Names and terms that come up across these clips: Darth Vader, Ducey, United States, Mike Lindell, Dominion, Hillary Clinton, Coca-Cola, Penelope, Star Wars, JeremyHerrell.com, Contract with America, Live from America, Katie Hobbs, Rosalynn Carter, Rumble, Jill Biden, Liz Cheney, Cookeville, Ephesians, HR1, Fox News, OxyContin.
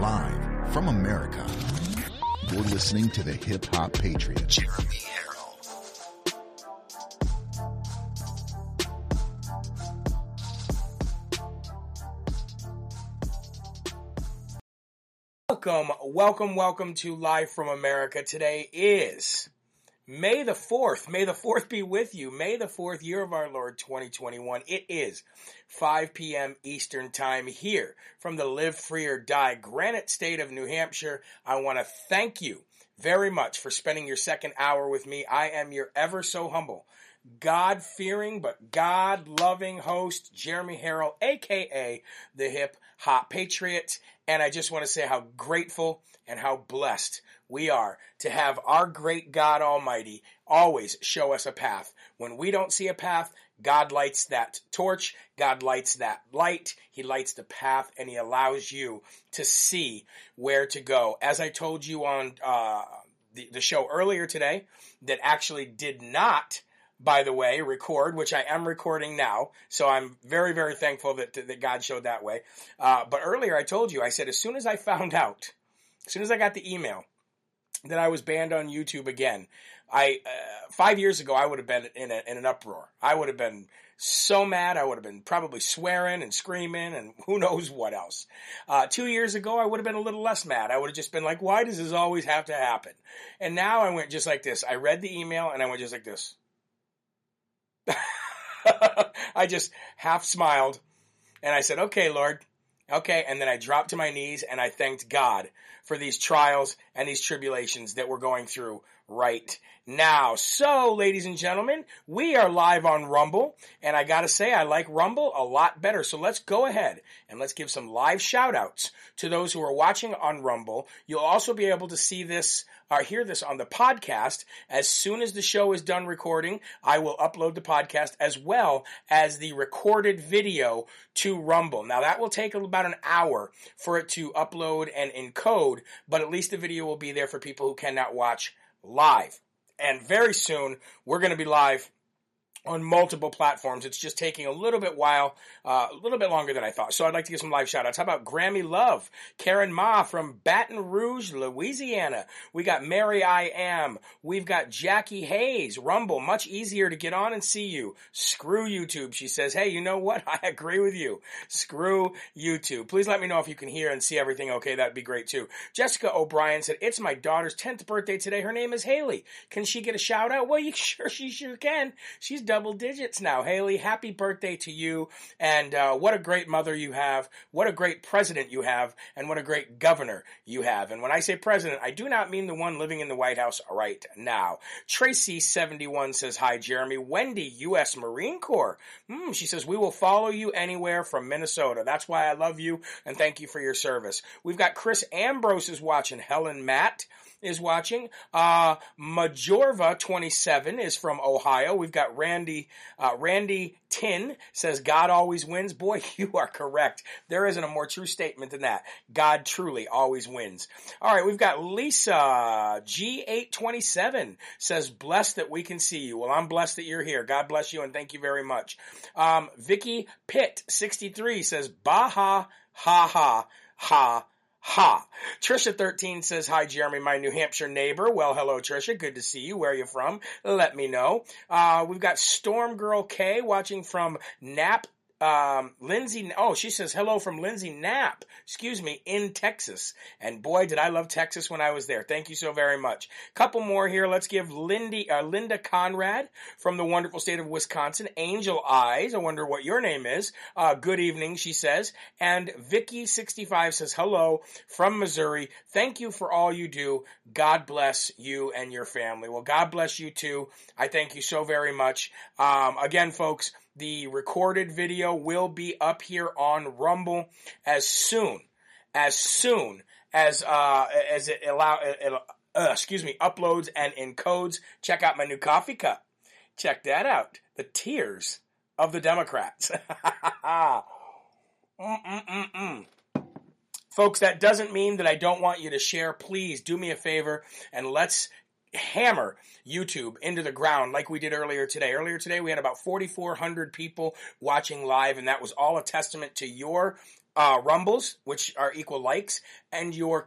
Live from America. You're listening to the Hip Hop Patriot, Jeremy Herrell. Welcome to Live from America. Today is May the 4th. May the 4th be with you. May the 4th, year of our Lord, 2021. It is 5 p.m. Eastern time here from the Live Free or Die Granite State of New Hampshire. I want to thank you very much for spending your second hour with me. I am your ever so humble, God-fearing but God-loving host, Jeremy Herrell, a.k.a. the Hip Hop Patriot. And I just want to say how grateful and how blessed we are to have our great God Almighty always show us a path. When we don't see a path, God lights that torch. God lights that light. He lights the path, and He allows you to see where to go. As I told you on the show earlier today, that actually did not, by the way, record, which I am recording now, so I'm very, very thankful that God showed that way. But earlier I told you, I said, as soon as I got the email that I was banned on YouTube again, 5 years ago, I would have been in an uproar. I would have been so mad. I would have been probably swearing and screaming and who knows what else. 2 years ago, I would have been a little less mad. I would have just been like, why does this always have to happen? And now I went just like this. I read the email and I went just like this. I just half smiled and I said, okay, Lord. Okay, and then I dropped to my knees and I thanked God for these trials and these tribulations that we're going through right now. So, ladies and gentlemen, we are live on Rumble, and I gotta say, I like Rumble a lot better. So let's go ahead and let's give some live shout-outs to those who are watching on Rumble. You'll also be able to see this or hear this on the podcast. As soon as the show is done recording, I will upload the podcast as well as the recorded video to Rumble. Now, that will take about an hour for it to upload and encode, but at least the video will be there for people who cannot watch live. And very soon, we're going to be live on multiple platforms. It's just taking a little bit longer than I thought. So I'd like to give some live shout-outs. How about Grammy Love, Karen Ma from Baton Rouge, Louisiana. We got Mary I Am. We've got Jackie Hayes, Rumble, much easier to get on and see you. Screw YouTube, she says. Hey, you know what? I agree with you. Screw YouTube. Please let me know if you can hear and see everything okay. That'd be great, too. Jessica O'Brien said, it's my daughter's 10th birthday today. Her name is Haley. Can she get a shout-out? Well, she sure can. She's double digits now. Haley, happy birthday to you, and what a great mother you have, what a great president you have, and what a great governor you have. And when I say president, I do not mean the one living in the White House right now. Tracy71 says, hi, Jeremy. Wendy, U.S. Marine Corps. She says, we will follow you anywhere from Minnesota. That's why I love you, and thank you for your service. We've got Chris Ambrose is watching. Helen Matt is watching. Majorva27 is from Ohio. We've got Randy Tin says, God always wins. Boy, you are correct. There isn't a more true statement than that. God truly always wins. All right, we've got Lisa G827 says, blessed that we can see you. Well, I'm blessed that you're here. God bless you and thank you very much. Vicky Pitt 63 says, Baha, ha, ha, ha. Ha. Trisha13 says, hi, Jeremy, my New Hampshire neighbor. Well, hello, Trisha. Good to see you. Where are you from? Let me know. We've got Storm Girl K watching from Knapp. Lindsay, she says, hello from Lindsay Knapp, in Texas. And boy, did I love Texas when I was there. Thank you so very much. Couple more here. Let's give Linda Conrad from the wonderful state of Wisconsin, Angel Eyes. I wonder what your name is. Good evening, she says. And Vicky65 says, hello from Missouri. Thank you for all you do. God bless you and your family. Well, God bless you too. I thank you so very much. Again, folks, the recorded video will be up here on Rumble as soon as it uploads and encodes. Check out my new coffee cup. Check that out. The tears of the Democrats. Folks, that doesn't mean that I don't want you to share. Please do me a favor and let's hammer YouTube into the ground like we did earlier today. Earlier today, we had about 4,400 people watching live, and that was all a testament to your rumbles, which are equal likes, and your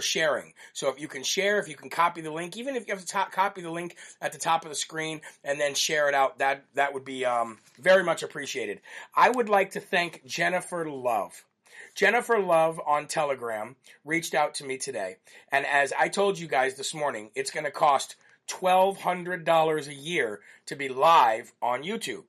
sharing. So if you can share, if you can copy the link, even if you have to copy the link at the top of the screen and then share it out, that would be very much appreciated. I would like to thank Jennifer Love. Jennifer Love on Telegram reached out to me today, and as I told you guys this morning, it's going to cost $1,200 a year to be live on YouTube.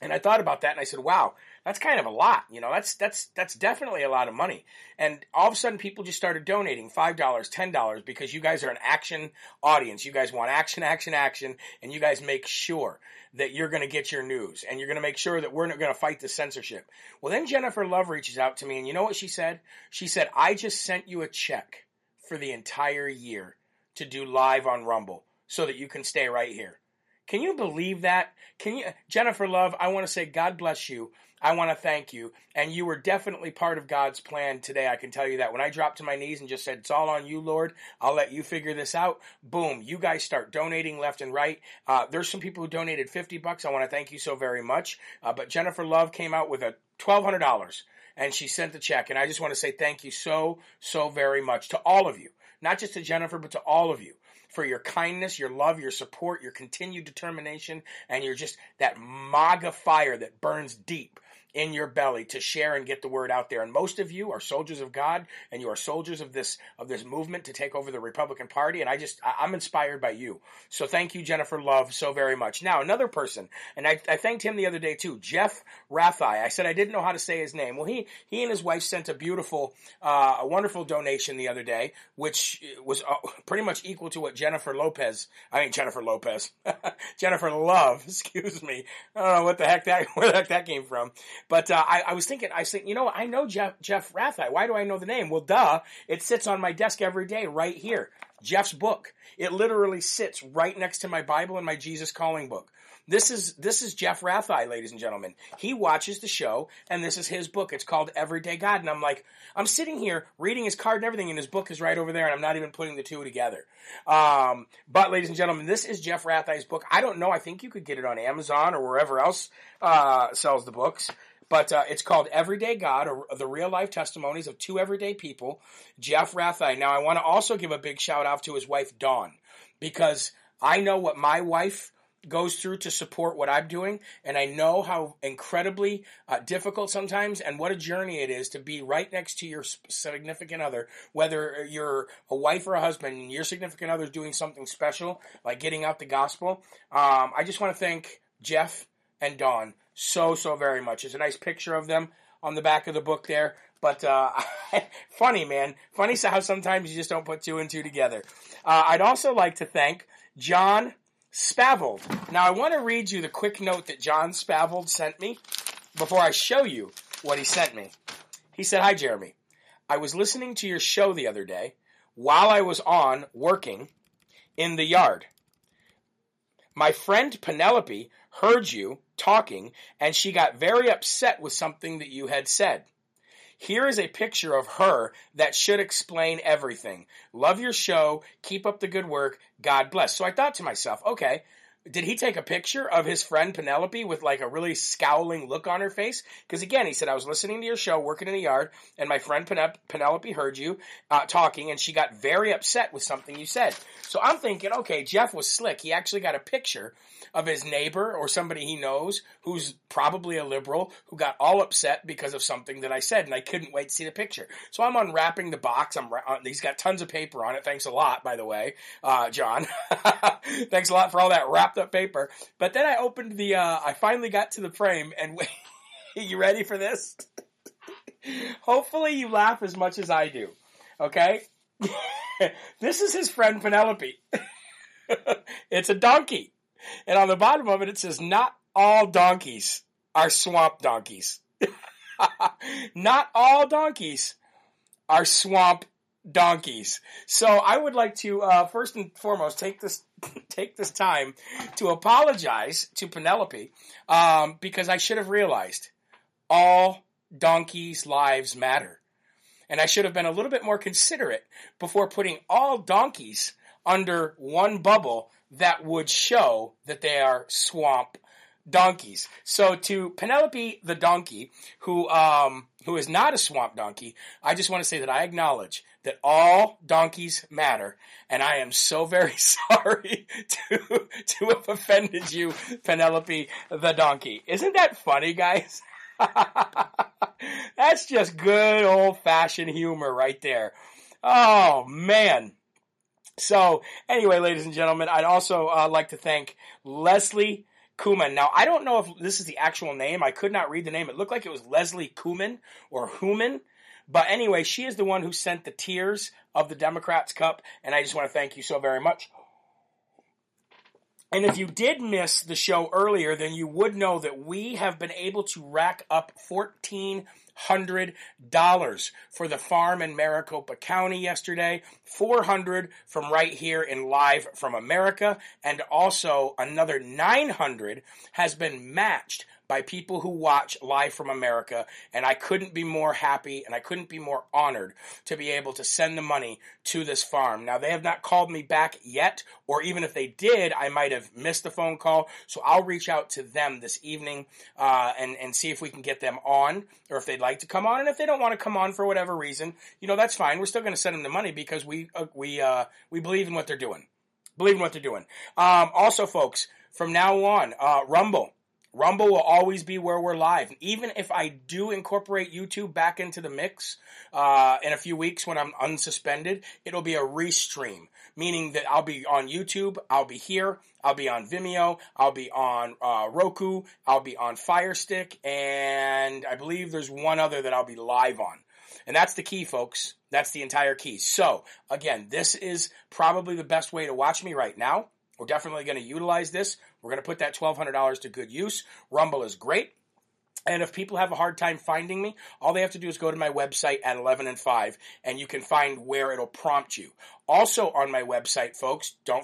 And I thought about that, and I said, wow, that's kind of a lot. You know, that's definitely a lot of money. And all of a sudden, people just started donating $5, $10, because you guys are an action audience. You guys want action, action, action, and you guys make sure that you're going to get your news, and you're going to make sure that we're not going to fight the censorship. Well, then Jennifer Love reaches out to me, and you know what she said? She said, I just sent you a check for the entire year to do live on Rumble so that you can stay right here. Can you believe that? Can you, Jennifer Love, I want to say God bless you. I want to thank you. And you were definitely part of God's plan today. I can tell you that. When I dropped to my knees and just said, it's all on you, Lord. I'll let you figure this out. Boom. You guys start donating left and right. There's some people who donated $50. I want to thank you so very much. But Jennifer Love came out with a $1,200 and she sent the check. And I just want to say thank you so, so very much to all of you. Not just to Jennifer, but to all of you, for your kindness, your love, your support, your continued determination, and you're just that MAGA fire that burns deep in your belly to share and get the word out there. And most of you are soldiers of God, and you are soldiers of this movement to take over the Republican Party, and I'm inspired by you. So thank you, Jennifer Love, so very much. Now, another person, and I thanked him the other day too, Jeff Rathai. I said I didn't know how to say his name. Well, he and his wife sent a beautiful, a wonderful donation the other day, which was pretty much equal to what Jennifer Love, excuse me. I don't know where the heck that came from. But I was thinking, you know, I know Jeff Rathai. Why do I know the name? Well, duh, it sits on my desk every day right here. Jeff's book. It literally sits right next to my Bible and my Jesus Calling book. This is Jeff Rathai, ladies and gentlemen. He watches the show, and this is his book. It's called Everyday God. And I'm like, I'm sitting here reading his card and everything, and his book is right over there, and I'm not even putting the two together. But, ladies and gentlemen, this is Jeff Rathai's book. I don't know. I think you could get it on Amazon or wherever else sells the books. But it's called Everyday God, or the real-life testimonies of two everyday people, Jeff Rathai. Now, I want to also give a big shout-out to his wife, Dawn, because I know what my wife goes through to support what I'm doing, and I know how incredibly difficult sometimes and what a journey it is to be right next to your significant other, whether you're a wife or a husband, and your significant other is doing something special, like getting out the gospel. I just want to thank Jeff and Dawn so, so very much. There's a nice picture of them on the back of the book there. But funny, man. Funny how sometimes you just don't put two and two together. I'd also like to thank John Spavold. Now, I want to read you the quick note that John Spavold sent me before I show you what he sent me. He said, hi, Jeremy. I was listening to your show the other day while I was on working in the yard. My friend Penelope heard you talking, and she got very upset with something that you had said. Here is a picture of her that should explain everything. Love your show. Keep up the good work. God bless. So I thought to myself, okay, did he take a picture of his friend Penelope with like a really scowling look on her face? Because again, he said, I was listening to your show, working in the yard, and my friend Penelope heard you talking, and she got very upset with something you said. So I'm thinking, okay, Jeff was slick. He actually got a picture of his neighbor or somebody he knows who's probably a liberal who got all upset because of something that I said, and I couldn't wait to see the picture. So I'm unwrapping the box. He's got tons of paper on it. Thanks a lot, by the way, John. Thanks a lot for all that wrap up paper. But then I opened the I finally got to the frame, and you ready for this? Hopefully you laugh as much as I do, okay? This is his friend Penelope. It's a donkey, and on the bottom of it says, not all donkeys are swamp donkeys. Not all donkeys are swamp donkeys. So I would like to first and foremost take this time to apologize to Penelope because I should have realized all donkeys' lives matter, and I should have been a little bit more considerate before putting all donkeys under one bubble that would show that they are swamp donkeys. So to Penelope the donkey, who is not a swamp donkey, I just want to say that I acknowledge that all donkeys matter, and I am so very sorry to have offended you, Penelope the donkey. Isn't that funny, guys? That's just good old-fashioned humor right there. Oh, man. So, anyway, ladies and gentlemen, I'd also like to thank Leslie Kuman. Now, I don't know if this is the actual name. I could not read the name. It looked like it was Leslie Kuman or Human. But anyway, she is the one who sent the tears of the Democrats' cup, and I just want to thank you so very much. And if you did miss the show earlier, then you would know that we have been able to rack up $1,400 for the farm in Maricopa County yesterday, $400 from right here in Live from America, and also another $900 has been matched by people who watch Live from America, and I couldn't be more happy and I couldn't be more honored to be able to send the money to this farm. Now, they have not called me back yet, or even if they did, I might have missed the phone call, so I'll reach out to them this evening and see if we can get them on, or if they'd like to come on, and if they don't want to come on for whatever reason, you know, that's fine. We're still going to send them the money because we believe in what they're doing. Believe in what they're doing. Also, folks, from now on, Rumble will always be where we're live. Even if I do incorporate YouTube back into the mix in a few weeks when I'm unsuspended, it'll be a restream, meaning that I'll be on YouTube, I'll be here, I'll be on Vimeo, I'll be on Roku, I'll be on Fire Stick, and I believe there's one other that I'll be live on. And that's the key, folks. That's the entire key. So, again, this is probably the best way to watch me right now. We're definitely going to utilize this. We're going to put that $1,200 to good use. Rumble is great. And if people have a hard time finding me, all they have to do is go to my website at 11 and 5, and you can find where it'll prompt you. Also on my website, folks, do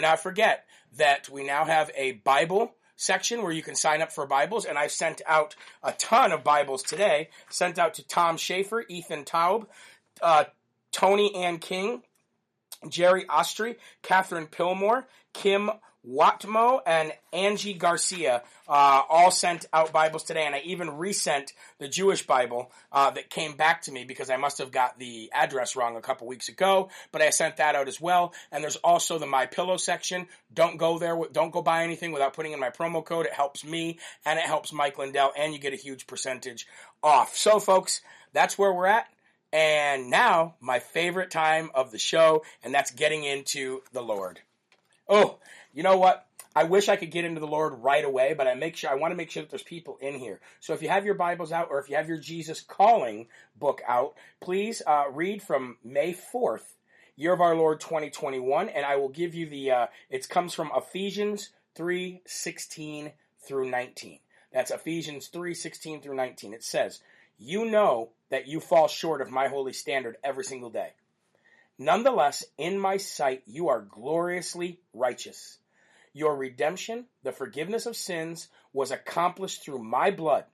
not forget that we now have a Bible section where you can sign up for Bibles, and I sent out a ton of Bibles today, sent out to Tom Schaefer, Ethan Taub, Tony Ann King, Jerry Ostry, Catherine Pillmore, Kim Watmo, and Angie Garcia all sent out Bibles today, and I even resent the Jewish Bible that came back to me because I must have got the address wrong a couple weeks ago, but I sent that out as well. And there's also the My Pillow section. Don't go there. Don't go buy anything without putting in my promo code. It helps me, and it helps Mike Lindell, and you get a huge percentage off. So, folks, that's where we're at. And now, my favorite time of the show, and that's getting into the Lord. Oh, you know what? I wish I could get into the Lord right away, but I want to make sure that there's people in here. So if you have your Bibles out, or if you have your Jesus Calling book out, please read from May 4th, Year of Our Lord 2021, and I will give you the, it comes from Ephesians 3:16 through 19. That's Ephesians 3:16 through 19. It says, "You know that you fall short of my holy standard every single day. Nonetheless, in my sight, you are gloriously righteous. Your redemption, the forgiveness of sins, was accomplished through my blood,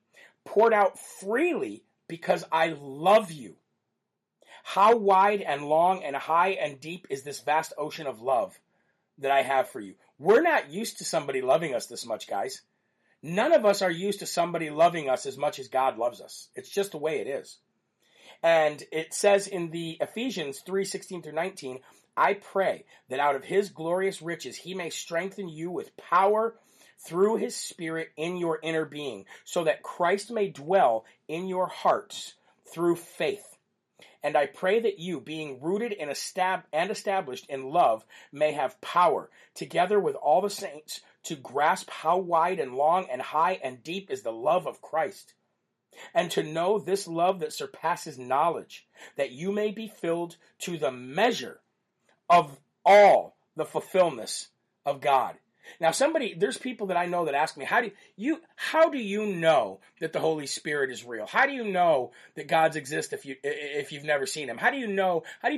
poured out freely because I love you. How wide and long and high and deep is this vast ocean of love that I have for you?" We're not used to somebody loving us this much, guys. None of us are used to somebody loving us as much as God loves us. It's just the way it is. And it says in the Ephesians 3:16 through 19, "I pray that out of his glorious riches he may strengthen you with power through his Spirit in your inner being, so that Christ may dwell in your hearts through faith. And I pray that you, being rooted and established in love, may have power, together with all the saints, to grasp how wide and long and high and deep is the love of Christ, and to know this love that surpasses knowledge, that you may be filled to the measure of all the fulfillment of God." Now, there's people that I know that ask me, how do you know that the Holy Spirit is real? How do you know that God exists if you've never seen him? How do you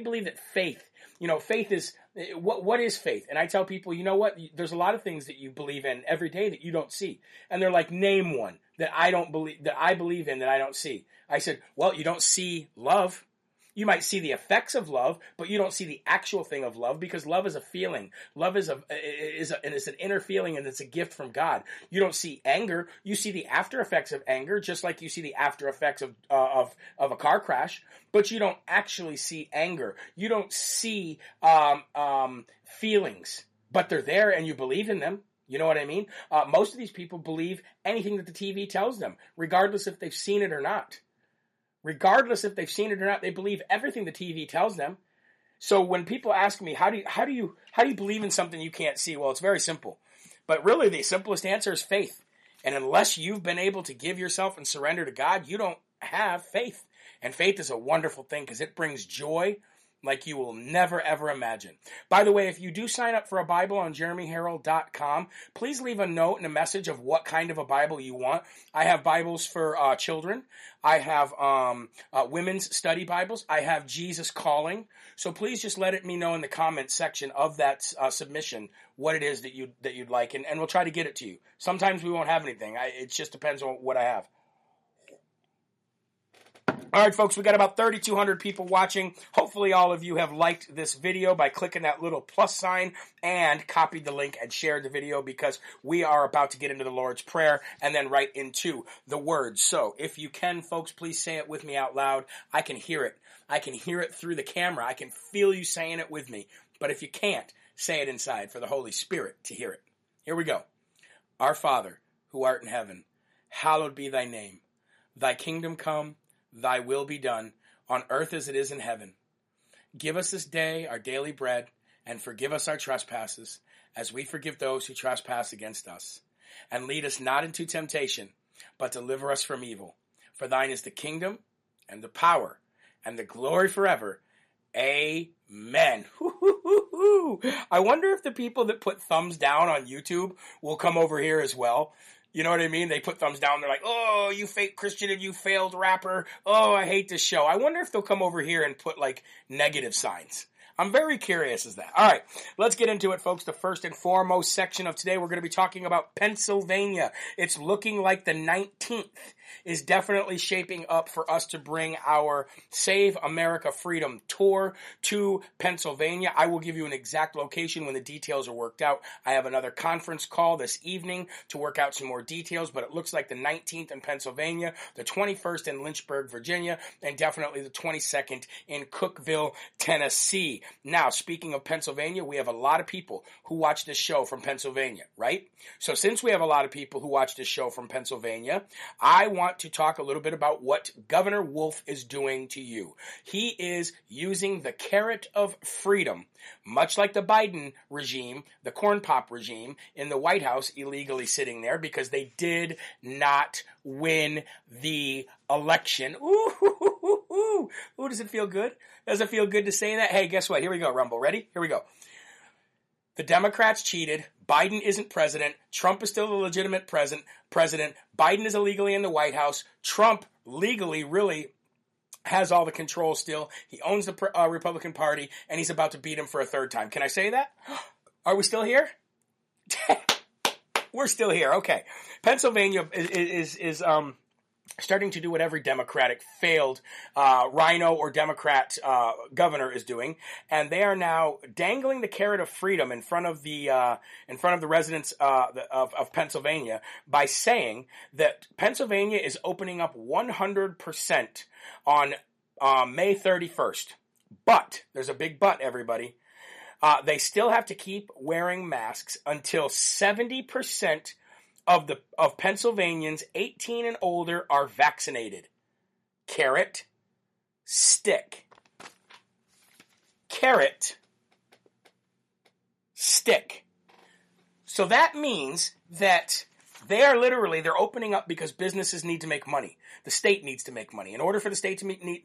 believe that faith? You know, faith is, what is faith? And I tell people, you know what, there's a lot of things that you believe in every day that you don't see. And they're like, name one that I believe in that I don't see. I said, well, you don't see love. You might see the effects of love, but you don't see the actual thing of love, because love is a feeling. Love and it's an inner feeling, and it's a gift from God. You don't see anger. You see the after effects of anger, just like you see the after effects of a car crash, but you don't actually see anger. You don't see feelings, but they're there and you believe in them. You know what I mean? Most of these people believe anything that the TV tells them, regardless if they've seen it or not. Regardless if they've seen it or not, they believe everything the TV tells them. So when people ask me, how do you believe in something you can't see? Well, it's very simple. But really, the simplest answer is faith. And unless you've been able to give yourself and surrender to God, you don't have faith. And faith is a wonderful thing because it brings joy like you will never, ever imagine. By the way, if you do sign up for a Bible on JeremyHerrell.com, please leave a note and a message of what kind of a Bible you want. I have Bibles for children. I have women's study Bibles. I have Jesus Calling. So please just let me know in the comment section of that submission what it is that you'd like, and we'll try to get it to you. Sometimes we won't have anything. It just depends on what I have. All right, folks, we got about 3,200 people watching. Hopefully all of you have liked this video by clicking that little plus sign and copied the link and shared the video, because we are about to get into the Lord's Prayer and then right into the Word. So if you can, folks, please say it with me out loud. I can hear it. I can hear it through the camera. I can feel you saying it with me. But if you can't, say it inside for the Holy Spirit to hear it. Here we go. Our Father, who art in heaven, hallowed be thy name. Thy kingdom come. Thy will be done on earth as it is in heaven. Give us this day our daily bread, and forgive us our trespasses as we forgive those who trespass against us. And lead us not into temptation, but deliver us from evil. For thine is the kingdom and the power and the glory forever. Amen. I wonder if the people that put thumbs down on YouTube will come over here as well. You know what I mean? They put thumbs down. They're like, oh, you fake Christian and you failed rapper. Oh, I hate this show. I wonder if they'll come over here and put, like, negative signs. I'm very curious as that. All right, let's get into it, folks. The first and foremost section of today, we're going to be talking about Pennsylvania. It's looking like the 19th is definitely shaping up for us to bring our Save America Freedom tour to Pennsylvania. I will give you an exact location when the details are worked out. I have another conference call this evening to work out some more details, but it looks like the 19th in Pennsylvania, the 21st in Lynchburg, Virginia, and definitely the 22nd in Cookeville, Tennessee. Now, speaking of Pennsylvania, we have a lot of people who watch this show from Pennsylvania, right? So since we have a lot of people who watch this show from Pennsylvania, I want to talk a little bit about what Governor Wolf is doing to you. He is using the carrot of freedom, much like the Biden regime, the corn pop regime in the White House illegally sitting there because they did not win the election. Ooh, does it feel good? Does it feel good to say that? Hey, guess what? Here we go, Rumble. Ready? Here we go. The Democrats cheated. Biden isn't president. Trump is still the legitimate president. Biden is illegally in the White House. Trump legally really has all the control still. He owns the Republican Party, and he's about to beat him for a third time. Can I say that? Are we still here? We're still here. Okay. Pennsylvania is starting to do what every Democratic failed rhino or Democrat governor is doing, and they are now dangling the carrot of freedom in front of the residents of Pennsylvania by saying that Pennsylvania is opening up 100% on May 31st. But there's a big but, everybody. They still have to keep wearing masks until 70%. Of Pennsylvanians 18 and older are vaccinated. Carrot, stick. Carrot, stick. So that means that they are literally, they're opening up because businesses need to make money. The state needs to make money. In order for the state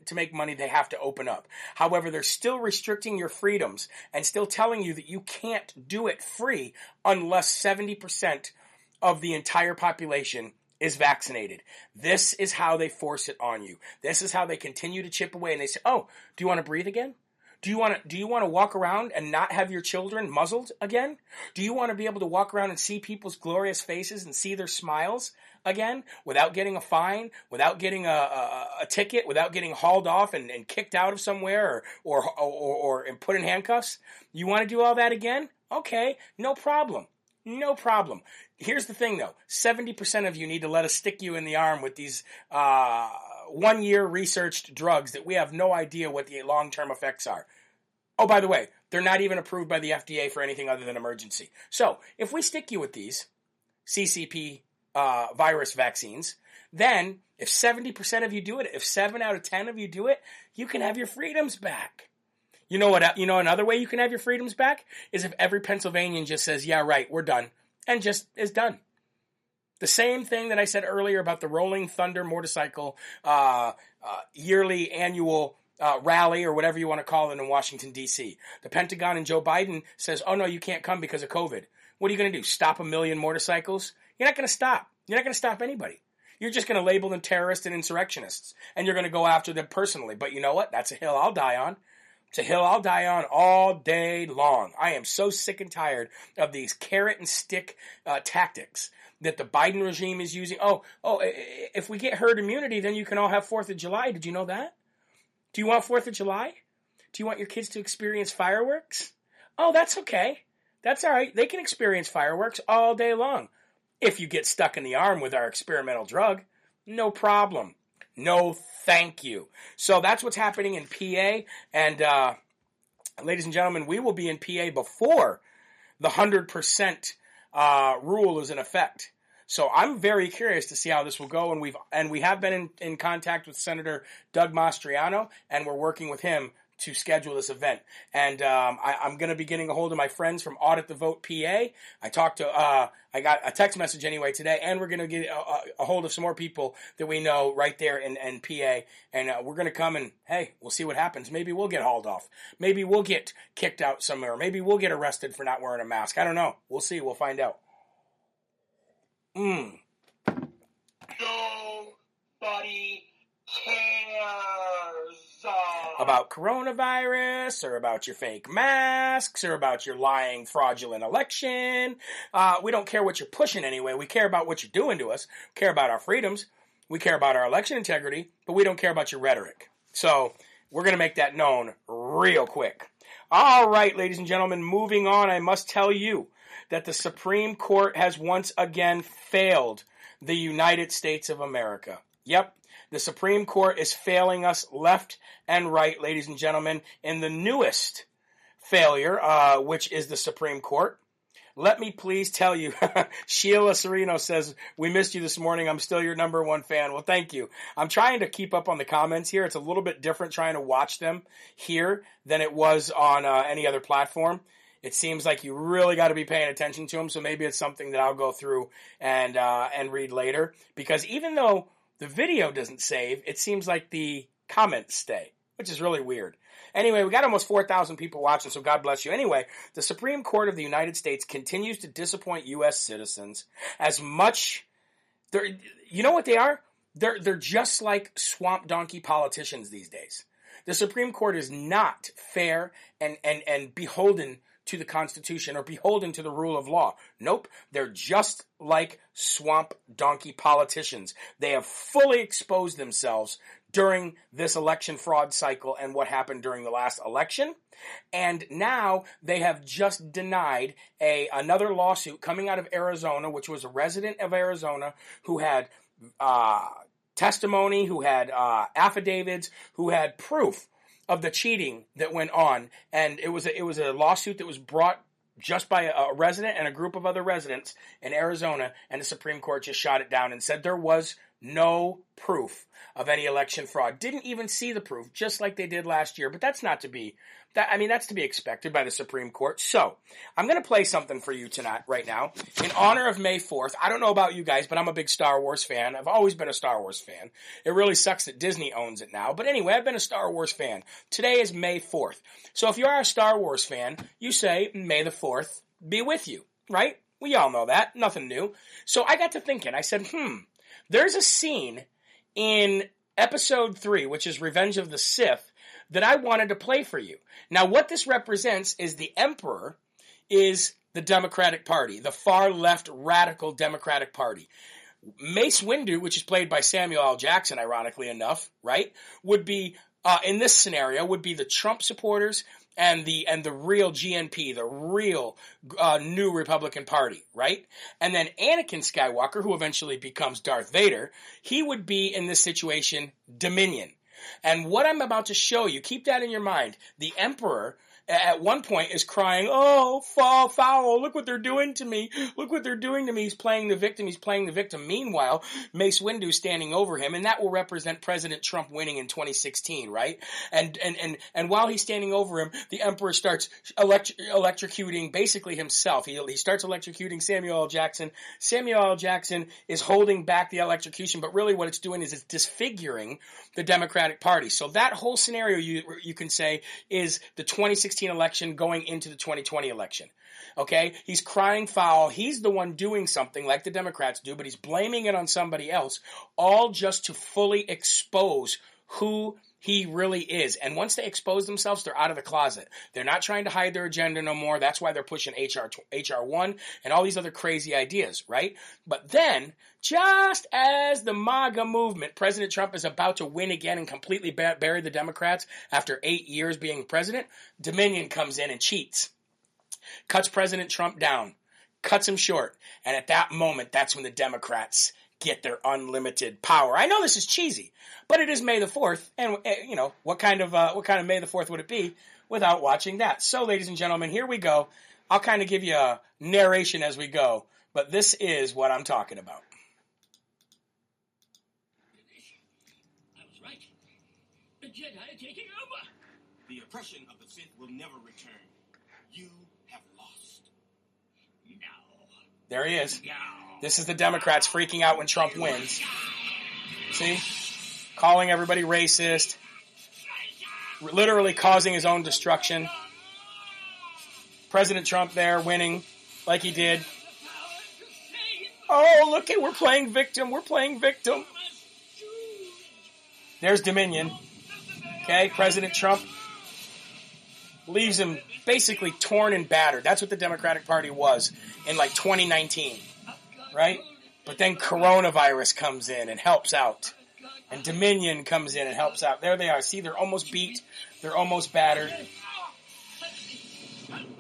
to make money, they have to open up. However, they're still restricting your freedoms and still telling you that you can't do it free unless 70% of the entire population is vaccinated. This is how they force it on you. This is how they continue to chip away. And they say, oh, do you want to breathe again? Do you want to walk around and not have your children muzzled again? Do you want to be able to walk around and see people's glorious faces and see their smiles again without getting a fine, without getting a, a, a ticket without getting hauled off and kicked out of somewhere or put in handcuffs? You want to do all that again? Okay, no problem. No problem. Here's the thing, though. 70% of you need to let us stick you in the arm with these 1-year researched drugs that we have no idea what the long-term effects are. Oh, by the way, they're not even approved by the FDA for anything other than emergency. So if we stick you with these CCP virus vaccines, then if 70% of you do it, if 7 out of 10 of you do it, you can have your freedoms back. You know what? You know another way you can have your freedoms back is if every Pennsylvanian just says, yeah, right, we're done, and just is done. The same thing that I said earlier about the Rolling Thunder motorcycle yearly annual rally or whatever you want to call it in Washington, D.C. The Pentagon and Joe Biden says, oh, no, you can't come because of COVID. What are you going to do, stop 1 million motorcycles? You're not going to stop. You're not going to stop anybody. You're just going to label them terrorists and insurrectionists, and you're going to go after them personally. But you know what? That's a hill I'll die on. It's a hill I'll die on all day long. I am so sick and tired of these carrot and stick tactics that the Biden regime is using. Oh, if we get herd immunity, then you can all have 4th of July. Did you know that? Do you want 4th of July? Do you want your kids to experience fireworks? Oh, that's okay. That's all right. They can experience fireworks all day long. If you get stuck in the arm with our experimental drug, no problem. No thank you. So that's what's happening in PA. And ladies and gentlemen, we will be in PA before the 100% rule is in effect. So I'm very curious to see how this will go. And we have been in contact with Senator Doug Mastriano, and we're working with him to schedule this event. And I'm going to be getting a hold of my friends from Audit the Vote PA. I talked to, I got a text message anyway today, and we're going to get a hold of some more people that we know right there in PA. And we're going to come and, hey, we'll see what happens. Maybe we'll get hauled off. Maybe we'll get kicked out somewhere. Maybe we'll get arrested for not wearing a mask. I don't know. We'll see. We'll find out. Nobody cares about coronavirus, or about your fake masks, or about your lying, fraudulent election. We don't care what you're pushing anyway. We care about what you're doing to us. We care about our freedoms. We care about our election integrity, but we don't care about your rhetoric. So we're going to make that known real quick. All right, ladies and gentlemen, moving on, I must tell you that the Supreme Court has once again failed the United States of America. Yep, the Supreme Court is failing us left and right, ladies and gentlemen, in the newest failure, which is the Supreme Court. Let me please tell you, Sheila Serino says, we missed you this morning. I'm still your number one fan. Well, thank you. I'm trying to keep up on the comments here. It's a little bit different trying to watch them here than it was on any other platform. It seems like you really got to be paying attention to them, so maybe it's something that I'll go through and read later. Because even though the video doesn't save, it seems like the comments stay, which is really weird. Anyway, we got almost 4,000 people watching, so God bless you. Anyway, the Supreme Court of the United States continues to disappoint U.S. citizens as much. You know what they are? They're just like swamp donkey politicians these days. The Supreme Court is not fair and beholden to the Constitution or beholden to the rule of law. Nope, they're just like swamp donkey politicians. They have fully exposed themselves during this election fraud cycle and what happened during the last election. And now they have just denied another lawsuit coming out of Arizona, which was a resident of Arizona who had testimony, who had affidavits, who had proof of the cheating that went on. And it was a lawsuit that was brought just by a resident and a group of other residents in Arizona, and the Supreme Court just shot it down and said there was no proof of any election fraud. Didn't even see the proof, just like they did last year. But that's not to be, that's to be expected by the Supreme Court. So I'm going to play something for you tonight, right now, in honor of May 4th. I don't know about you guys, but I'm a big Star Wars fan. I've always been a Star Wars fan. It really sucks that Disney owns it now. But anyway, I've been a Star Wars fan. Today is May 4th. So if you are a Star Wars fan, you say, May the 4th be with you, right? We all know that. Nothing new. So I got to thinking. I said, there's a scene in Episode 3, which is Revenge of the Sith, that I wanted to play for you. Now, what this represents is the Emperor is the Democratic Party, the far-left radical Democratic Party. Mace Windu, which is played by Samuel L. Jackson, ironically enough, right, would be, in this scenario, would be the Trump supporters and the real GNP, the real new Republican Party, right? And then Anakin Skywalker, who eventually becomes Darth Vader, he would be, in this situation, Dominion. And what I'm about to show you, keep that in your mind, the Emperor at one point is crying, "Oh, fall foul, look what they're doing to me, look what they're doing to me." He's playing the victim, he's playing the victim. Meanwhile, Mace Windu standing over him, and that will represent President Trump winning in 2016, right? And while he's standing over him, the Emperor starts electrocuting basically himself. He starts electrocuting Samuel L. Jackson. Samuel L. Jackson is holding back the electrocution, but really what it's doing is it's disfiguring the Democratic Party. So that whole scenario, you can say, is the 2016 election going into the 2020 election. Okay? He's crying foul. He's the one doing something like the Democrats do, but he's blaming it on somebody else, all just to fully expose who he really is. And once they expose themselves, they're out of the closet. They're not trying to hide their agenda no more. That's why they're pushing HR1 and all these other crazy ideas, right? But then, just as the MAGA movement, President Trump is about to win again and completely bury the Democrats after 8 years being president, Dominion comes in and cheats, cuts President Trump down, cuts him short. And at that moment, that's when the Democrats get their unlimited power. I know this is cheesy, but it is May the 4th, and you know, what kind of May the 4th would it be without watching that? So, ladies and gentlemen, here we go. I'll kind of give you a narration as we go, but this is what I'm talking about. I was right. The Jedi are taking over. The oppression of the Sith will never return. You have lost. Now. There he is. Now. This is the Democrats freaking out when Trump wins. See? Calling everybody racist. Literally causing his own destruction. President Trump there winning like he did. Oh, look at, we're playing victim. We're playing victim. There's Dominion. Okay, President Trump leaves him basically torn and battered. That's what the Democratic Party was in like 2019. Right? But then coronavirus comes in and helps out. And Dominion comes in and helps out. There they are. See, they're almost beat. They're almost battered.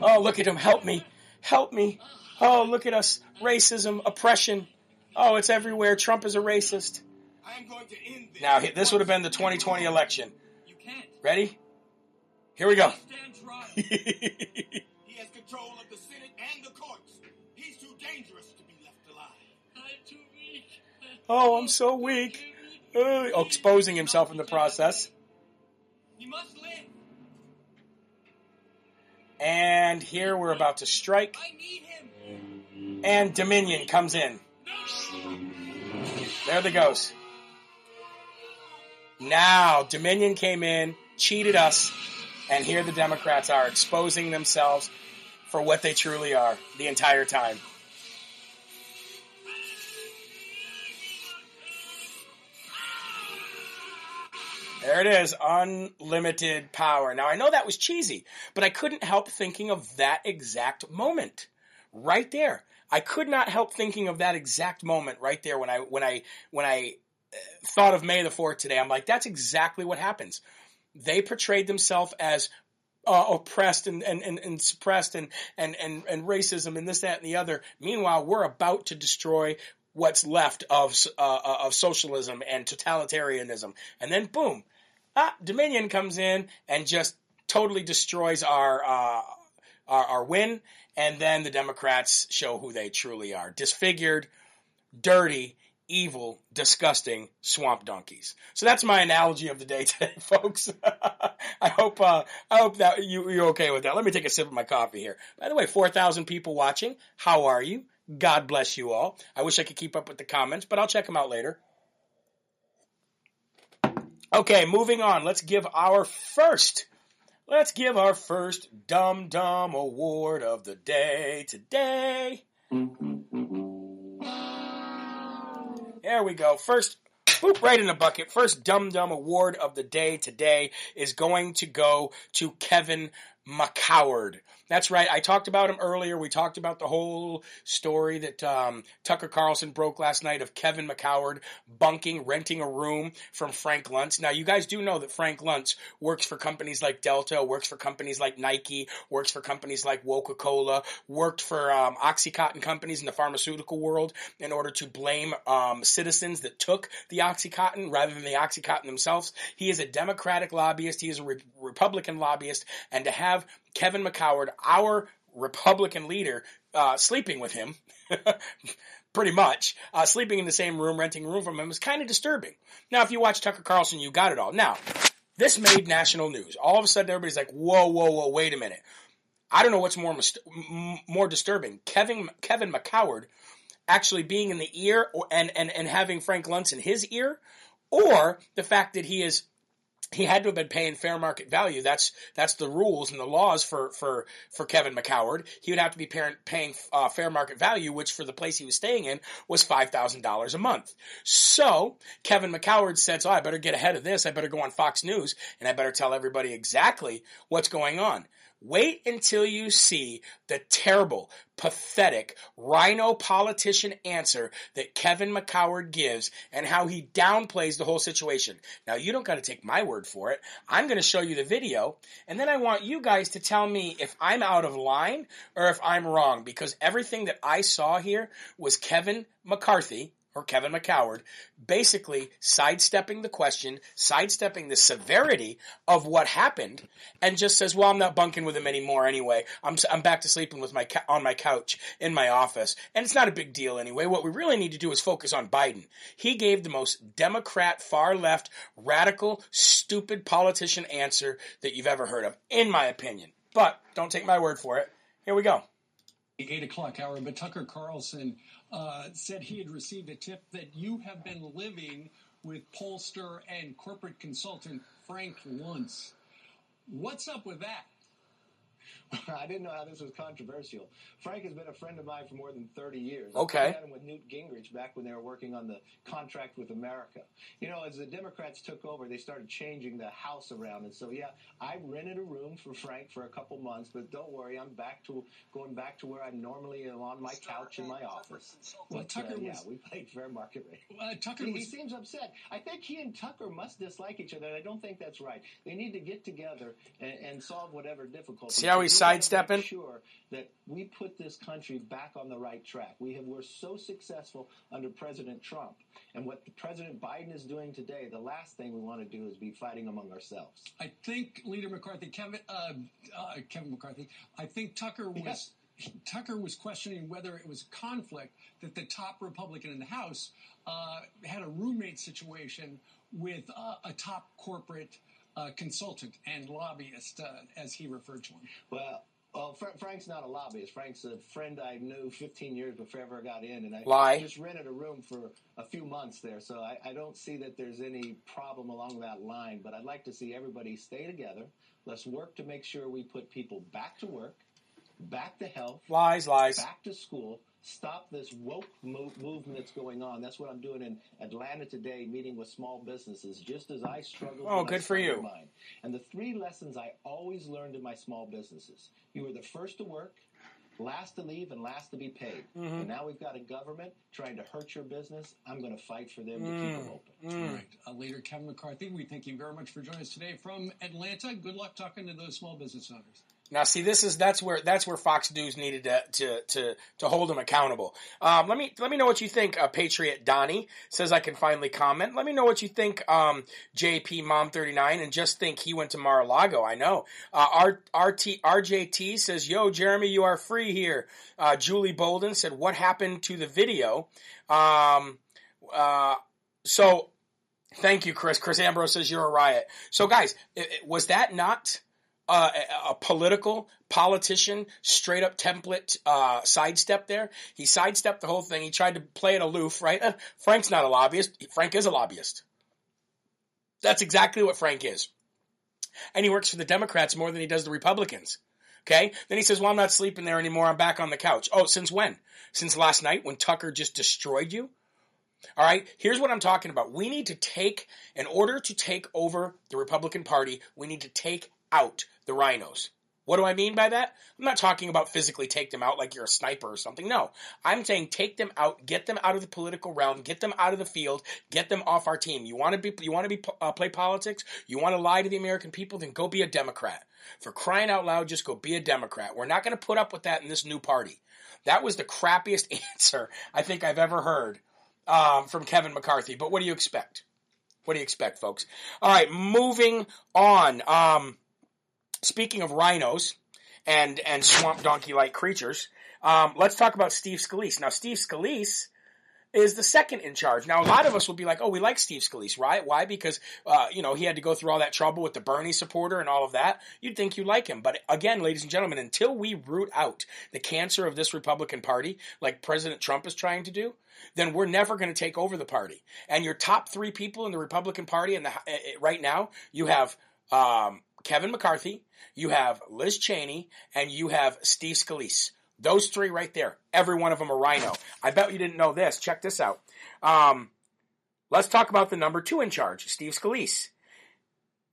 Oh, look at them. Help me. Help me. Oh, look at us. Racism, oppression. Oh, it's everywhere. Trump is a racist. Now, this would have been the 2020 election. Ready? Here we go. He has control of the Senate and the courts. He's too dangerous. Oh, I'm so weak. Oh, exposing himself in the process. He must live. And here we're about to strike. I need him. And Dominion comes in. There they goes. Now, Dominion came in, cheated us, and here the Democrats are exposing themselves for what they truly are the entire time. There it is, unlimited power. Now, I know that was cheesy, but I couldn't help thinking of that exact moment right there. I could not help thinking of that exact moment right there when I thought of May the 4th today. I'm like, that's exactly what happens. They portrayed themselves as oppressed and suppressed and racism and this, that, and the other. Meanwhile, we're about to destroy what's left of socialism and totalitarianism. And then, boom. Dominion comes in and just totally destroys our win, and then the Democrats show who they truly are. Disfigured, dirty, evil, disgusting swamp donkeys. So that's my analogy of the day today, folks. I hope that you're okay with that. Let me take a sip of my coffee here. By the way, 4,000 people watching. How are you? God bless you all. I wish I could keep up with the comments, but I'll check them out later. Okay, moving on. Let's give our first Dumb Dumb Award of the day today. There we go. First, boop, right in the bucket. First Dumb Dumb Award of the day today is going to go to Kevin McCoward. That's right. I talked about him earlier. We talked about the whole story that Tucker Carlson broke last night of Kevin McCoward renting a room from Frank Luntz. Now, you guys do know that Frank Luntz works for companies like Delta, works for companies like Nike, works for companies like Coca-Cola, worked for OxyContin companies in the pharmaceutical world in order to blame citizens that took the OxyContin rather than the OxyContin themselves. He is a Democratic lobbyist. He is a Republican lobbyist. And to have Kevin McCoward, our Republican leader, sleeping with him, pretty much, sleeping in the same room, renting a room from him, is kind of disturbing. Now, if you watch Tucker Carlson, you got it all. Now, this made national news. All of a sudden, everybody's like, whoa, whoa, whoa, wait a minute. I don't know what's more disturbing, Kevin McCoward actually being in the ear and having Frank Luntz in his ear, or the fact that he had to have been paying fair market value. That's the rules and the laws for Kevin McCoward. He would have to be paying fair market value, which for the place he was staying in was $5,000 a month. So Kevin McCoward said, I better get ahead of this. I better go on Fox News and I better tell everybody exactly what's going on. Wait until you see the terrible, pathetic, rhino politician answer that Kevin McCoward gives and how he downplays the whole situation. Now, you don't got to take my word for it. I'm going to show you the video, and then I want you guys to tell me if I'm out of line or if I'm wrong, because everything that I saw here was Kevin McCarthy, or Kevin McCoward, basically sidestepping the question, sidestepping the severity of what happened, and just says, well, I'm not bunking with him anymore anyway. I'm back to sleeping with on my couch in my office, and it's not a big deal anyway. What we really need to do is focus on Biden. He gave the most Democrat, far-left, radical, stupid politician answer that you've ever heard of, in my opinion. But don't take my word for it. Here we go. 8 o'clock hour, but Tucker Carlson said he had received a tip that you have been living with pollster and corporate consultant Frank Luntz. What's up with that? I didn't know how this was controversial. Frank has been a friend of mine for more than 30 years. Okay. I met him with Newt Gingrich back when they were working on the Contract with America. You know, as the Democrats took over, they started changing the house around. And so, yeah, I rented a room for Frank for a couple months, but don't worry, I'm going back to where I normally am, on my couch in my office. Well, Tucker was, we played fair market rate. He seems upset. I think he and Tucker must dislike each other, and I don't think that's right. They need to get together and solve whatever difficulty. See how he's sidestepping? Make sure that we put this country back on the right track. We're so successful under President Trump. And what President Biden is doing today, the last thing we want to do is be fighting among ourselves. I think Kevin McCarthy, I think Tucker was questioning whether it was conflict that the top Republican in the House had a roommate situation with a top corporate consultant and lobbyist, as he referred to him. Well, Frank's not a lobbyist. Frank's a friend I knew 15 years before I ever got in, and I just rented a room for a few months there, so I don't see that there's any problem along that line, but I'd like to see everybody stay together. Let's work to make sure we put people back to work, back to health, lies, back to school. Stop this woke movement that's going on. That's what I'm doing in Atlanta today, meeting with small businesses, just as I struggled. Oh, good for you. Mine. And the three lessons I always learned in my small businesses: you were the first to work, last to leave, and last to be paid. Mm-hmm. And now we've got a government trying to hurt your business. I'm going to fight for them to keep them open. Mm. All right. Leader Kevin McCarthy, we thank you very much for joining us today from Atlanta. Good luck talking to those small business owners. Now, see, that's where Fox News needed to hold him accountable. Let me know what you think. Patriot Donnie says I can finally comment. Let me know what you think. JP Mom 39 and just think he went to Mar-a-Lago. I know. RJT says, "Yo, Jeremy, you are free here." Julie Bolden said, "What happened to the video?" So, thank you, Chris. Chris Ambrose says you're a riot. So, guys, was that not a politician, straight up template sidestep there? He sidestepped the whole thing. He tried to play it aloof, right? Frank's not a lobbyist. Frank is a lobbyist. That's exactly what Frank is. And he works for the Democrats more than he does the Republicans. Okay? Then he says, well, I'm not sleeping there anymore. I'm back on the couch. Oh, since when? Since last night when Tucker just destroyed you? All right, here's what I'm talking about. We need to in order to take over the Republican Party, we need to take out the rhinos. What do I mean by that? I'm not talking about physically take them out like you're a sniper or something. No, I'm saying take them out, get them out of the political realm, get them out of the field, get them off our team. You want to play politics? You want to lie to the American people? Then go be a Democrat. For crying out loud, just go be a Democrat. We're not going to put up with that in this new party. That was the crappiest answer I think I've ever heard from Kevin McCarthy. But what do you expect? What do you expect, folks? All right, moving on. Speaking of rhinos and swamp donkey-like creatures, let's talk about Steve Scalise. Now, Steve Scalise is the second in charge. Now, a lot of us will be like, oh, we like Steve Scalise, right? Why? Because, he had to go through all that trouble with the Bernie supporter and all of that. You'd think you like him. But again, ladies and gentlemen, until we root out the cancer of this Republican Party, like President Trump is trying to do, then we're never going to take over the party. And your top three people in the Republican Party right now, you have Kevin McCarthy, you have Liz Cheney, and you have Steve Scalise. Those three right there. Every one of them a rhino. I bet you didn't know this. Check this out. Let's talk about the number two in charge, Steve Scalise.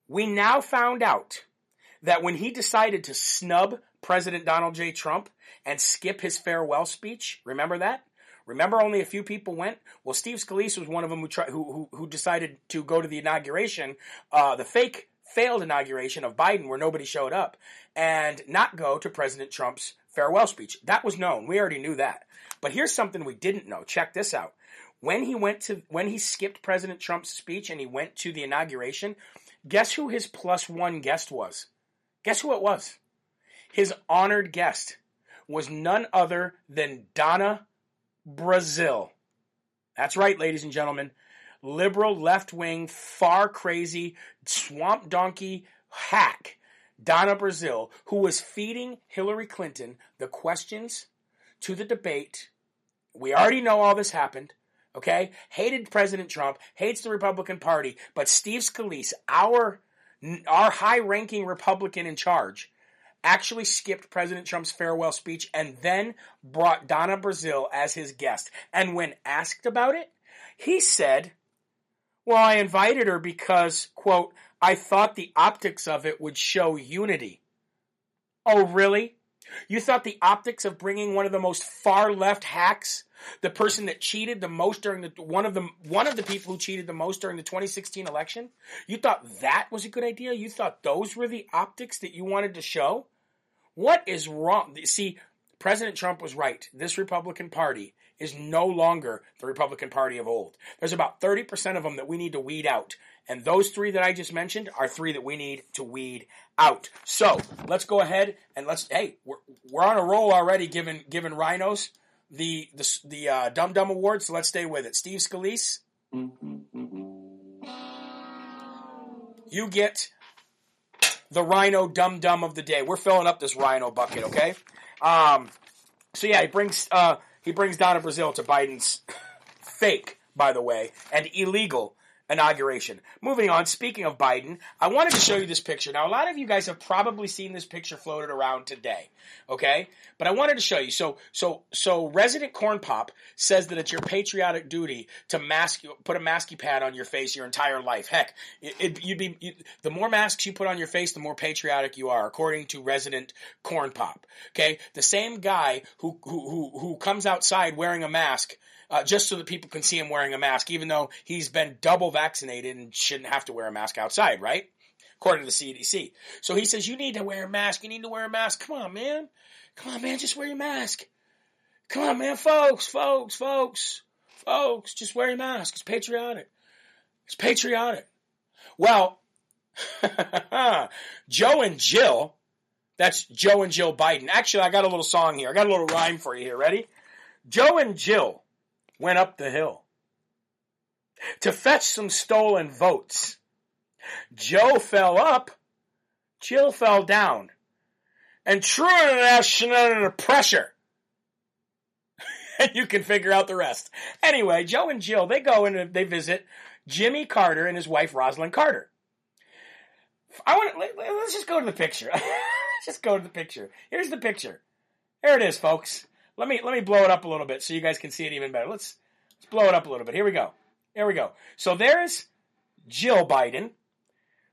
We now found out that when he decided to snub President Donald J. Trump and skip his farewell speech, remember that? Remember only a few people went? Well, Steve Scalise was one of them who decided to go to the inauguration, the fake failed inauguration of Biden where nobody showed up, and not go to President Trump's farewell speech. That was known. We already knew that. But here's something we didn't know. Check this out. When he skipped President Trump's speech and he went to the inauguration, guess who his plus one guest was? Guess who it was? His honored guest was none other than Donna Brazile. That's right, ladies and gentlemen. Liberal, left-wing, far crazy, swamp donkey hack Donna Brazile, who was feeding Hillary Clinton the questions to the debate. We already know all this happened, okay? Hated President Trump, hates the Republican Party, but Steve Scalise, our high-ranking Republican in charge, actually skipped President Trump's farewell speech and then brought Donna Brazile as his guest. And when asked about it, he said, well, I invited her because, quote, I thought the optics of it would show unity. Oh, really? You thought the optics of bringing one of the most far-left hacks, the person that cheated the most during one of the people who cheated the most during the 2016 election, you thought that was a good idea? You thought those were the optics that you wanted to show? What is wrong? See, President Trump was right. This Republican Party is no longer the Republican Party of old. There's about 30% of them that we need to weed out. And those three that I just mentioned are three that we need to weed out. So let's go ahead and we're on a roll already giving rhinos the Dum Dum Award, so let's stay with it. Steve Scalise, you get the Rhino Dum Dum of the day. We're filling up this rhino bucket, okay? He brings Donna Brazile to Biden's fake, by the way, and illegal inauguration. Moving on, speaking of Biden, I wanted to show you this picture. Now, a lot of you guys have probably seen this picture floated around today, okay? But I wanted to show you. So resident Corn Pop says that it's your patriotic duty to put a masky pad on your face your entire life. Heck, the more masks you put on your face, the more patriotic you are, according to resident Corn Pop, okay? The same guy who comes outside wearing a mask just so that people can see him wearing a mask, even though he's been double vaccinated and shouldn't have to wear a mask outside, right? According to the CDC. So he says, you need to wear a mask. You need to wear a mask. Come on, man. Just wear your mask. Come on, man. Folks. Just wear your mask. It's patriotic. Well, that's Joe and Jill Biden. Actually, I got a little song here. I got a little rhyme for you here. Ready? Joe and Jill went up the hill to fetch some stolen votes. Joe fell up, Jill fell down, and true international under pressure. And you can figure out the rest. Anyway, Joe and Jill, they go and they visit Jimmy Carter and his wife Rosalynn Carter. Let's just go to the picture. Here's the picture. There it is, folks. Let me blow it up a little bit so you guys can see it even better. Let's blow it up a little bit. Here we go. So there's Jill Biden,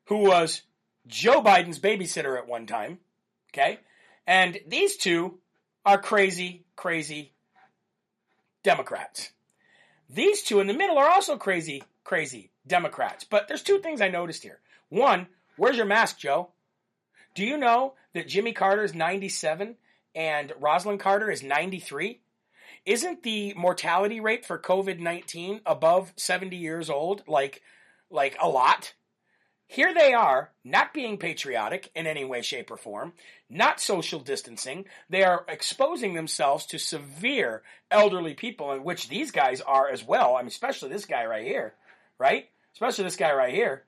who was Joe Biden's babysitter at one time. Okay? And these two are crazy, crazy Democrats. These two in the middle are also crazy, crazy Democrats. But there's two things I noticed here. One, where's your mask, Joe? Do you know that Jimmy Carter is 97 and Rosalynn Carter is 93? Isn't the mortality rate for COVID-19 above 70 years old like a lot? Here they are, not being patriotic in any way, shape, or form, not social distancing. They are exposing themselves to severe elderly people, in which these guys are as well. I mean, especially this guy right here, right? Especially this guy right here,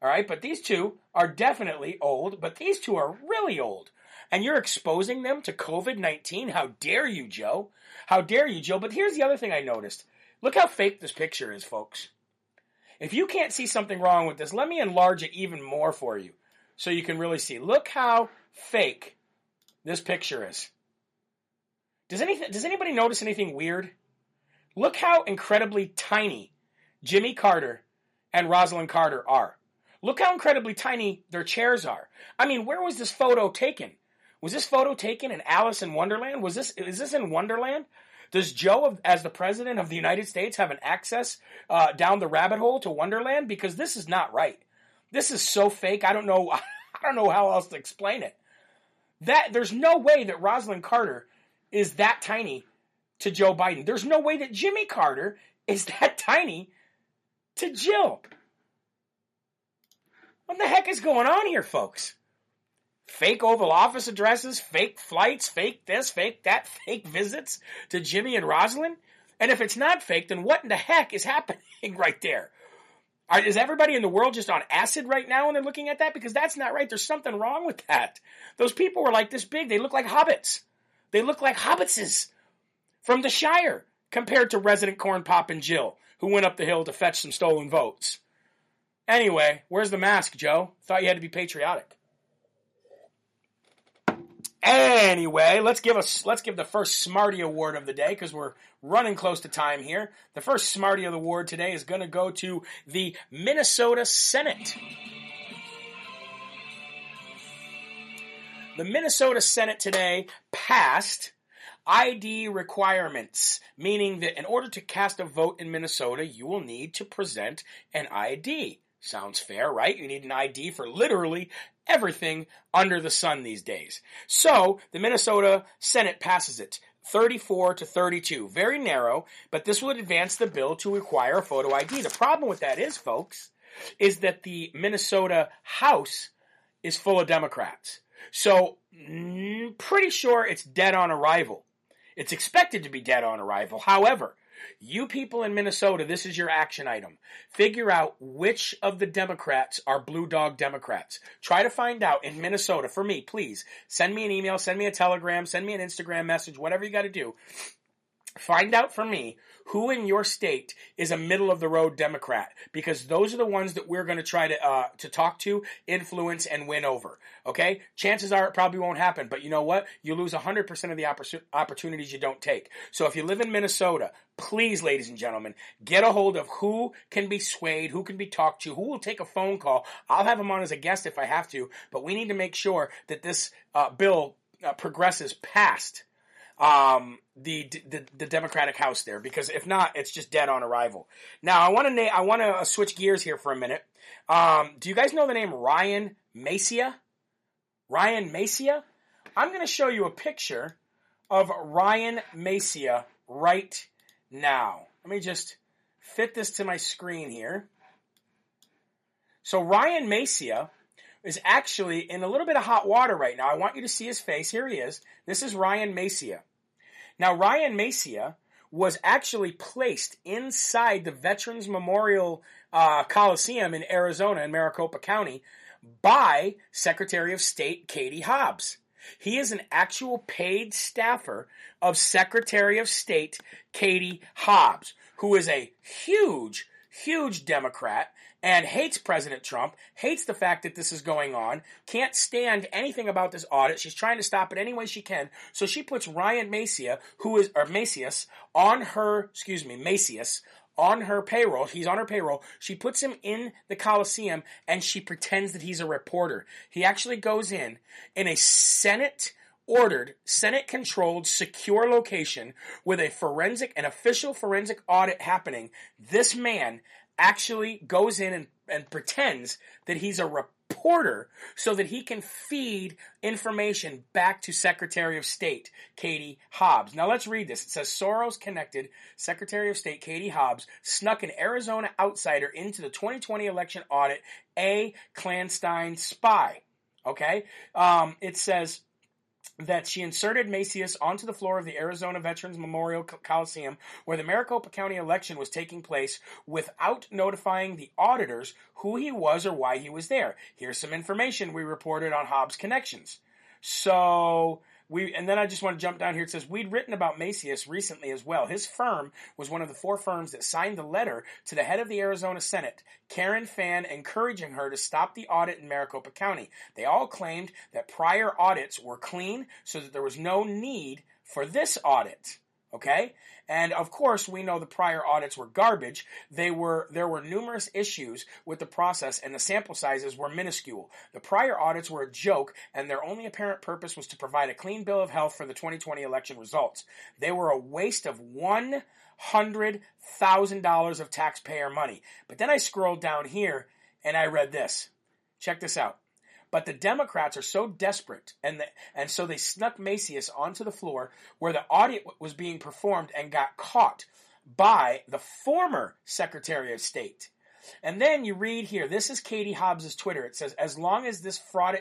all right? But these two are definitely old, but these two are really old. And you're exposing them to COVID-19? How dare you, Joe? How dare you, Joe? But here's the other thing I noticed. Look how fake this picture is, folks. If you can't see something wrong with this, let me enlarge it even more for you so you can really see. Look how fake this picture is. Does anybody notice anything weird? Look how incredibly tiny Jimmy Carter and Rosalynn Carter are. Look how incredibly tiny their chairs are. I mean, where was this photo taken? Was this photo taken in Alice in Wonderland? Is this in Wonderland? Does Joe, as the President of the United States, have an access down the rabbit hole to Wonderland? Because this is not right. This is so fake, I don't know how else to explain it. There's no way that Rosalynn Carter is that tiny to Joe Biden. There's no way that Jimmy Carter is that tiny to Jill. What the heck is going on here, folks? Fake Oval Office addresses, fake flights, fake this, fake that, fake visits to Jimmy and Rosalynn. And if it's not fake, then what in the heck is happening right there? Is everybody in the world just on acid right now when they're looking at that? Because that's not right. There's something wrong with that. Those people were like this big. They look like hobbits. They look like hobbitses from the Shire compared to resident Corn Pop and Jill, who went up the hill to fetch some stolen votes. Anyway, where's the mask, Joe? Thought you had to be patriotic. Anyway, let's give the first Smarty Award of the day because we're running close to time here. The first Smarty of the Award today is going to go to the Minnesota Senate. The Minnesota Senate today passed ID requirements, meaning that in order to cast a vote in Minnesota, you will need to present an ID. Sounds fair, right? You need an ID for literally everything under the sun these days. So, the Minnesota Senate passes it, 34-32. Very narrow, but this would advance the bill to require a photo ID. The problem with that is, folks, is that the Minnesota House is full of Democrats. So, pretty sure it's dead on arrival. It's expected to be dead on arrival. However, you people in Minnesota, this is your action item. Figure out which of the Democrats are Blue Dog Democrats. Try to find out in Minnesota. For me, please, send me an email, send me a Telegram, send me an Instagram message, whatever you got to do. Find out for me who in your state is a middle-of-the-road Democrat, because those are the ones that we're going to try to talk to, influence, and win over, okay? Chances are it probably won't happen, but you know what? You lose 100% of the opportunities you don't take. So if you live in Minnesota, please, ladies and gentlemen, get a hold of who can be swayed, who can be talked to, who will take a phone call. I'll have him on as a guest if I have to, but we need to make sure that this bill progresses past the Democratic House there, because if not, it's just dead on arrival. Now, I want to switch gears here for a minute. Do you guys know the name Ryan Macias? Ryan Macias? I'm going to show you a picture of Ryan Macias right now. Let me just fit this to my screen here. So Ryan Macias is actually in a little bit of hot water right now. I want you to see his face. Here he is. This is Ryan Macias. Now, Ryan Macias was actually placed inside the Veterans Memorial Coliseum in Arizona, in Maricopa County, by Secretary of State Katie Hobbs. He is an actual paid staffer of Secretary of State Katie Hobbs, who is a huge, huge Democrat, and hates President Trump, hates the fact that this is going on, can't stand anything about this audit. She's trying to stop it any way she can. So she puts Ryan Macias, Macias on her payroll. He's on her payroll. She puts him in the Coliseum, and she pretends that he's a reporter. He actually goes in a Senate-ordered, Senate-controlled, secure location with a forensic, an official forensic audit happening. This man actually goes in and pretends that he's a reporter so that he can feed information back to Secretary of State Katie Hobbs. Now let's read this. It says, Soros connected Secretary of State Katie Hobbs snuck an Arizona outsider into the 2020 election audit, a clandestine spy. Okay? It says that she inserted Macias onto the floor of the Arizona Veterans Memorial Coliseum where the Maricopa County election was taking place without notifying the auditors who he was or why he was there. Here's some information we reported on Hobbs' connections. So... And then I just want to jump down here. It says, we'd written about Macias recently as well. His firm was one of the four firms that signed the letter to the head of the Arizona Senate, Karen Fan, encouraging her to stop the audit in Maricopa County. They all claimed that prior audits were clean so that there was no need for this audit. Okay? And of course, we know the prior audits were garbage. There were numerous issues with the process, and the sample sizes were minuscule. The prior audits were a joke, and their only apparent purpose was to provide a clean bill of health for the 2020 election results. They were a waste of $100,000 of taxpayer money. But then I scrolled down here, and I read this. Check this out. But the Democrats are so desperate, and so they snuck Macias onto the floor where the audit was being performed and got caught by the former Secretary of State. And then you read here, this is Katie Hobbs' Twitter. It says, as long as this fraud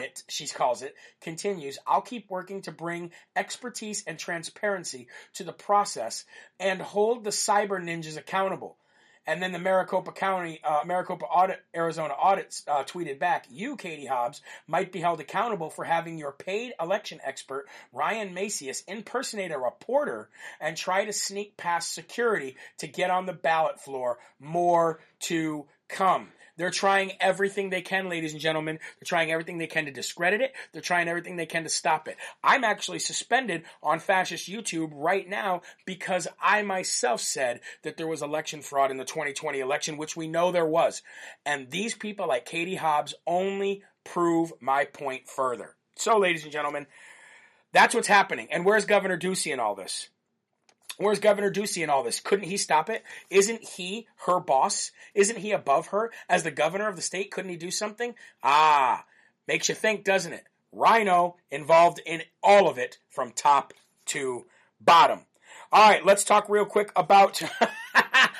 it, she calls it, continues, I'll keep working to bring expertise and transparency to the process and hold the cyber ninjas accountable. And then the Maricopa Arizona audits tweeted back, you, Katie Hobbs, might be held accountable for having your paid election expert, Ryan Macias, impersonate a reporter and try to sneak past security to get on the ballot floor. More to come. They're trying everything they can, ladies and gentlemen. They're trying everything they can to discredit it. They're trying everything they can to stop it. I'm actually suspended on fascist YouTube right now because I myself said that there was election fraud in the 2020 election, which we know there was. And these people like Katie Hobbs only prove my point further. So, ladies and gentlemen, that's what's happening. And where's Governor Ducey in all this? Where's Governor Ducey in all this? Couldn't he stop it? Isn't he her boss? Isn't he above her? As the governor of the state, couldn't he do something? Ah, makes you think, doesn't it? Rhino involved in all of it from top to bottom. All right, let's talk real quick about,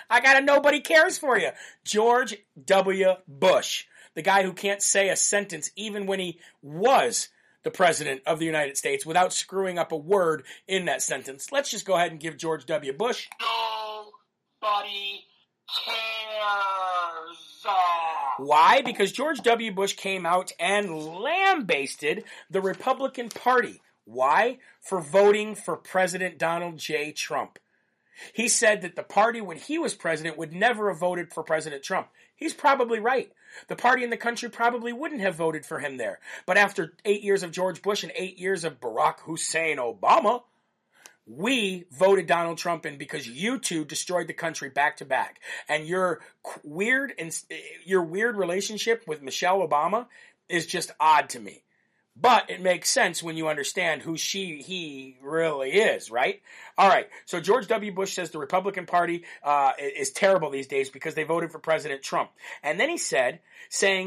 I got a nobody cares for you, George W. Bush, the guy who can't say a sentence even when he was the President of the United States without screwing up a word in that sentence. Let's just go ahead and give George W. Bush nobody cares. Why? Because George W. Bush came out and lambasted the Republican Party. Why? For voting for President Donald J. Trump. He said that the party, when he was president, would never have voted for President Trump. He's probably right. The party in the country probably wouldn't have voted for him there. But after 8 years of George Bush and 8 years of Barack Hussein Obama, we voted Donald Trump in because you two destroyed the country back to back. And your weird relationship with Michelle Obama is just odd to me. But it makes sense when you understand who he really is, right? All right, so George W. Bush says the Republican Party is terrible these days because they voted for President Trump. And then he saying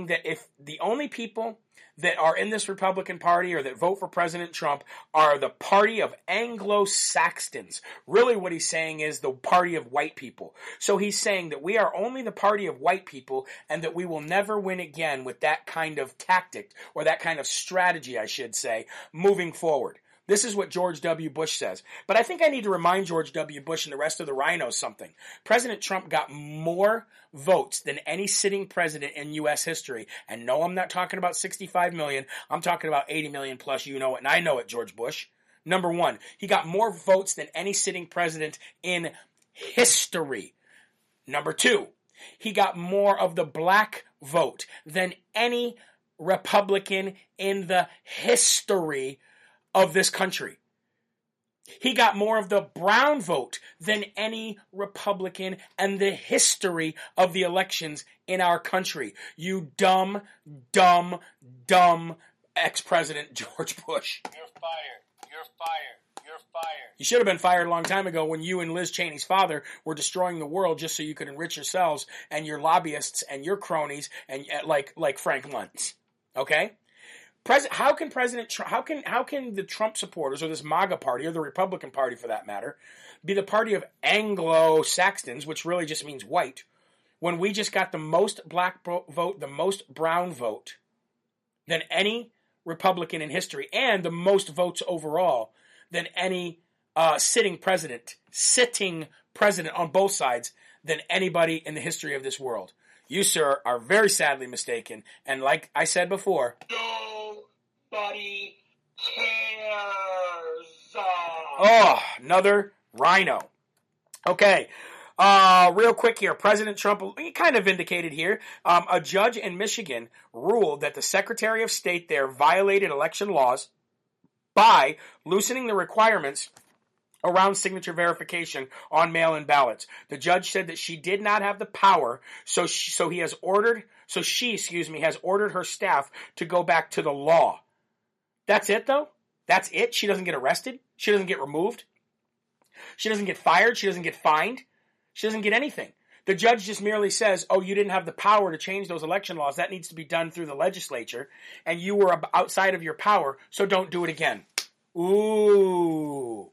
that if the only people that are in this Republican Party or that vote for President Trump are the party of Anglo-Saxons. Really what he's saying is the party of white people. So he's saying that we are only the party of white people and that we will never win again with that kind of tactic or that kind of strategy, I should say, moving forward. This is what George W. Bush says. But I think I need to remind George W. Bush and the rest of the rhinos something. President Trump got more votes than any sitting president in U.S. history. And no, I'm not talking about 65 million. I'm talking about 80 million plus, you know it, and I know it, George Bush. Number one, he got more votes than any sitting president in history. Number two, he got more of the black vote than any Republican in the history of this country. He got more of the brown vote than any Republican in the history of the elections in our country. You dumb, dumb, dumb ex-president George Bush. You're fired. You're fired. You're fired. You should have been fired a long time ago when you and Liz Cheney's father were destroying the world just so you could enrich yourselves and your lobbyists and your cronies and like Frank Luntz. Okay? How can the Trump supporters or this MAGA party or the Republican Party for that matter be the party of Anglo-Saxons, which really just means white, when we just got the most black vote, the most brown vote than any Republican in history, and the most votes overall than any sitting president on both sides than anybody in the history of this world. You, sir, are very sadly mistaken. And like I said before, nobody cares. Oh, another rhino. Okay. Real quick here, President Trump, he kind of indicated here, a judge in Michigan ruled that the Secretary of State there violated election laws by loosening the requirements around signature verification on mail-in ballots. The judge said that she did not have the power, so she has ordered her staff to go back to the law. That's it, though? That's it? She doesn't get arrested? She doesn't get removed? She doesn't get fired? She doesn't get fined? She doesn't get anything. The judge just merely says, oh, you didn't have the power to change those election laws. That needs to be done through the legislature, and you were outside of your power, so don't do it again. Ooh.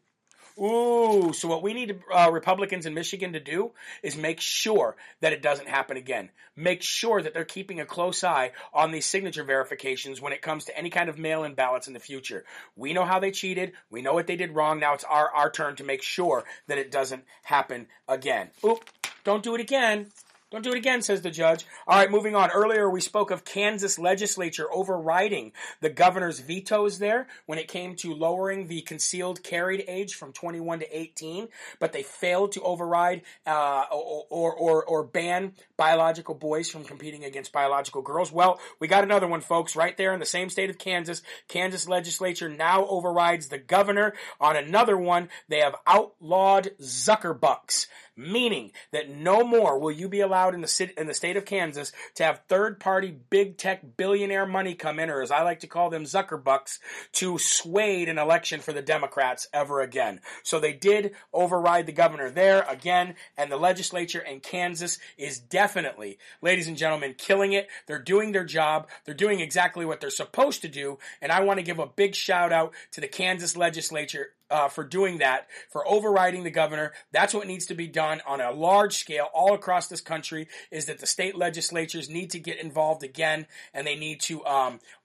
Ooh, so what we need Republicans in Michigan to do is make sure that it doesn't happen again. Make sure that they're keeping a close eye on these signature verifications when it comes to any kind of mail-in ballots in the future. We know how they cheated. We know what they did wrong. Now it's our turn to make sure that it doesn't happen again. Oop, don't do it again. Don't do it again, says the judge. All right, moving on. Earlier we spoke of Kansas legislature overriding the governor's vetoes there when it came to lowering the concealed carry age from 21 to 18, but they failed to override or ban biological boys from competing against biological girls. Well, we got another one, folks, right there in the same state of Kansas. Kansas legislature now overrides the governor on another one. They have outlawed Zuckerbucks, meaning that no more will you be allowed in the state of Kansas to have third-party big tech billionaire money come in, or as I like to call them, Zuckerbucks, to sway an election for the Democrats ever again. So they did override the governor there again, and the legislature in Kansas is definitely, ladies and gentlemen, killing it. They're doing their job. They're doing exactly what they're supposed to do, and I want to give a big shout-out to the Kansas legislature for doing that, for overriding the governor. That's what needs to be done on a large scale all across this country, is that the state legislatures need to get involved again, and they need to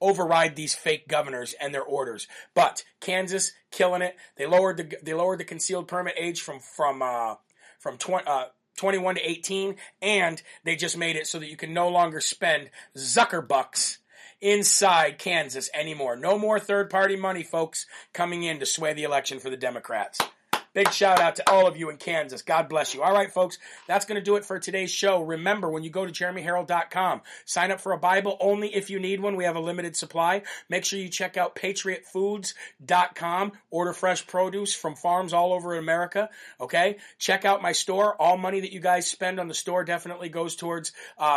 override these fake governors and their orders. But Kansas, killing it. They lowered the concealed permit age from 21 to 18, and they just made it so that you can no longer spend Zuckerbucks inside Kansas anymore. No more third-party money, folks, coming in to sway the election for the Democrats. Big shout-out to all of you in Kansas. God bless you. All right, folks, that's going to do it for today's show. Remember, when you go to JeremyHerrell.com, sign up for a Bible only if you need one. We have a limited supply. Make sure you check out PatriotFoods.com. Order fresh produce from farms all over America, okay? Check out my store. All money that you guys spend on the store definitely goes towards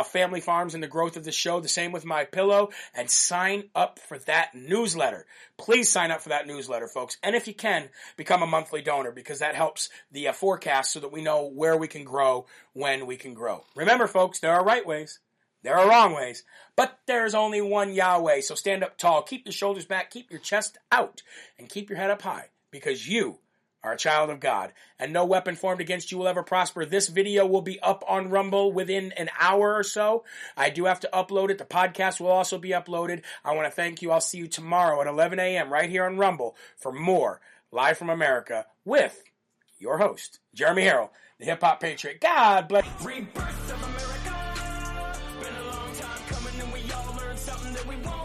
family farms and the growth of the show. The same with My Pillow. And sign up for that newsletter. Please sign up for that newsletter, folks. And if you can, become a monthly donor, because that helps the forecast so that we know where we can grow, when we can grow. Remember, folks, there are right ways, there are wrong ways, but there's only one Yahweh. So stand up tall, keep your shoulders back, keep your chest out, and keep your head up high, because you are a child of God, and no weapon formed against you will ever prosper. This video will be up on Rumble within an hour or so. I do have to upload it. The podcast will also be uploaded. I want to thank you. I'll see you tomorrow at 11 a.m. right here on Rumble for more Live from America with your host, Jeremy Herrell, the hip-hop patriot. God bless you. Rebirth of America. Been a long time coming, and we all learned something that we want.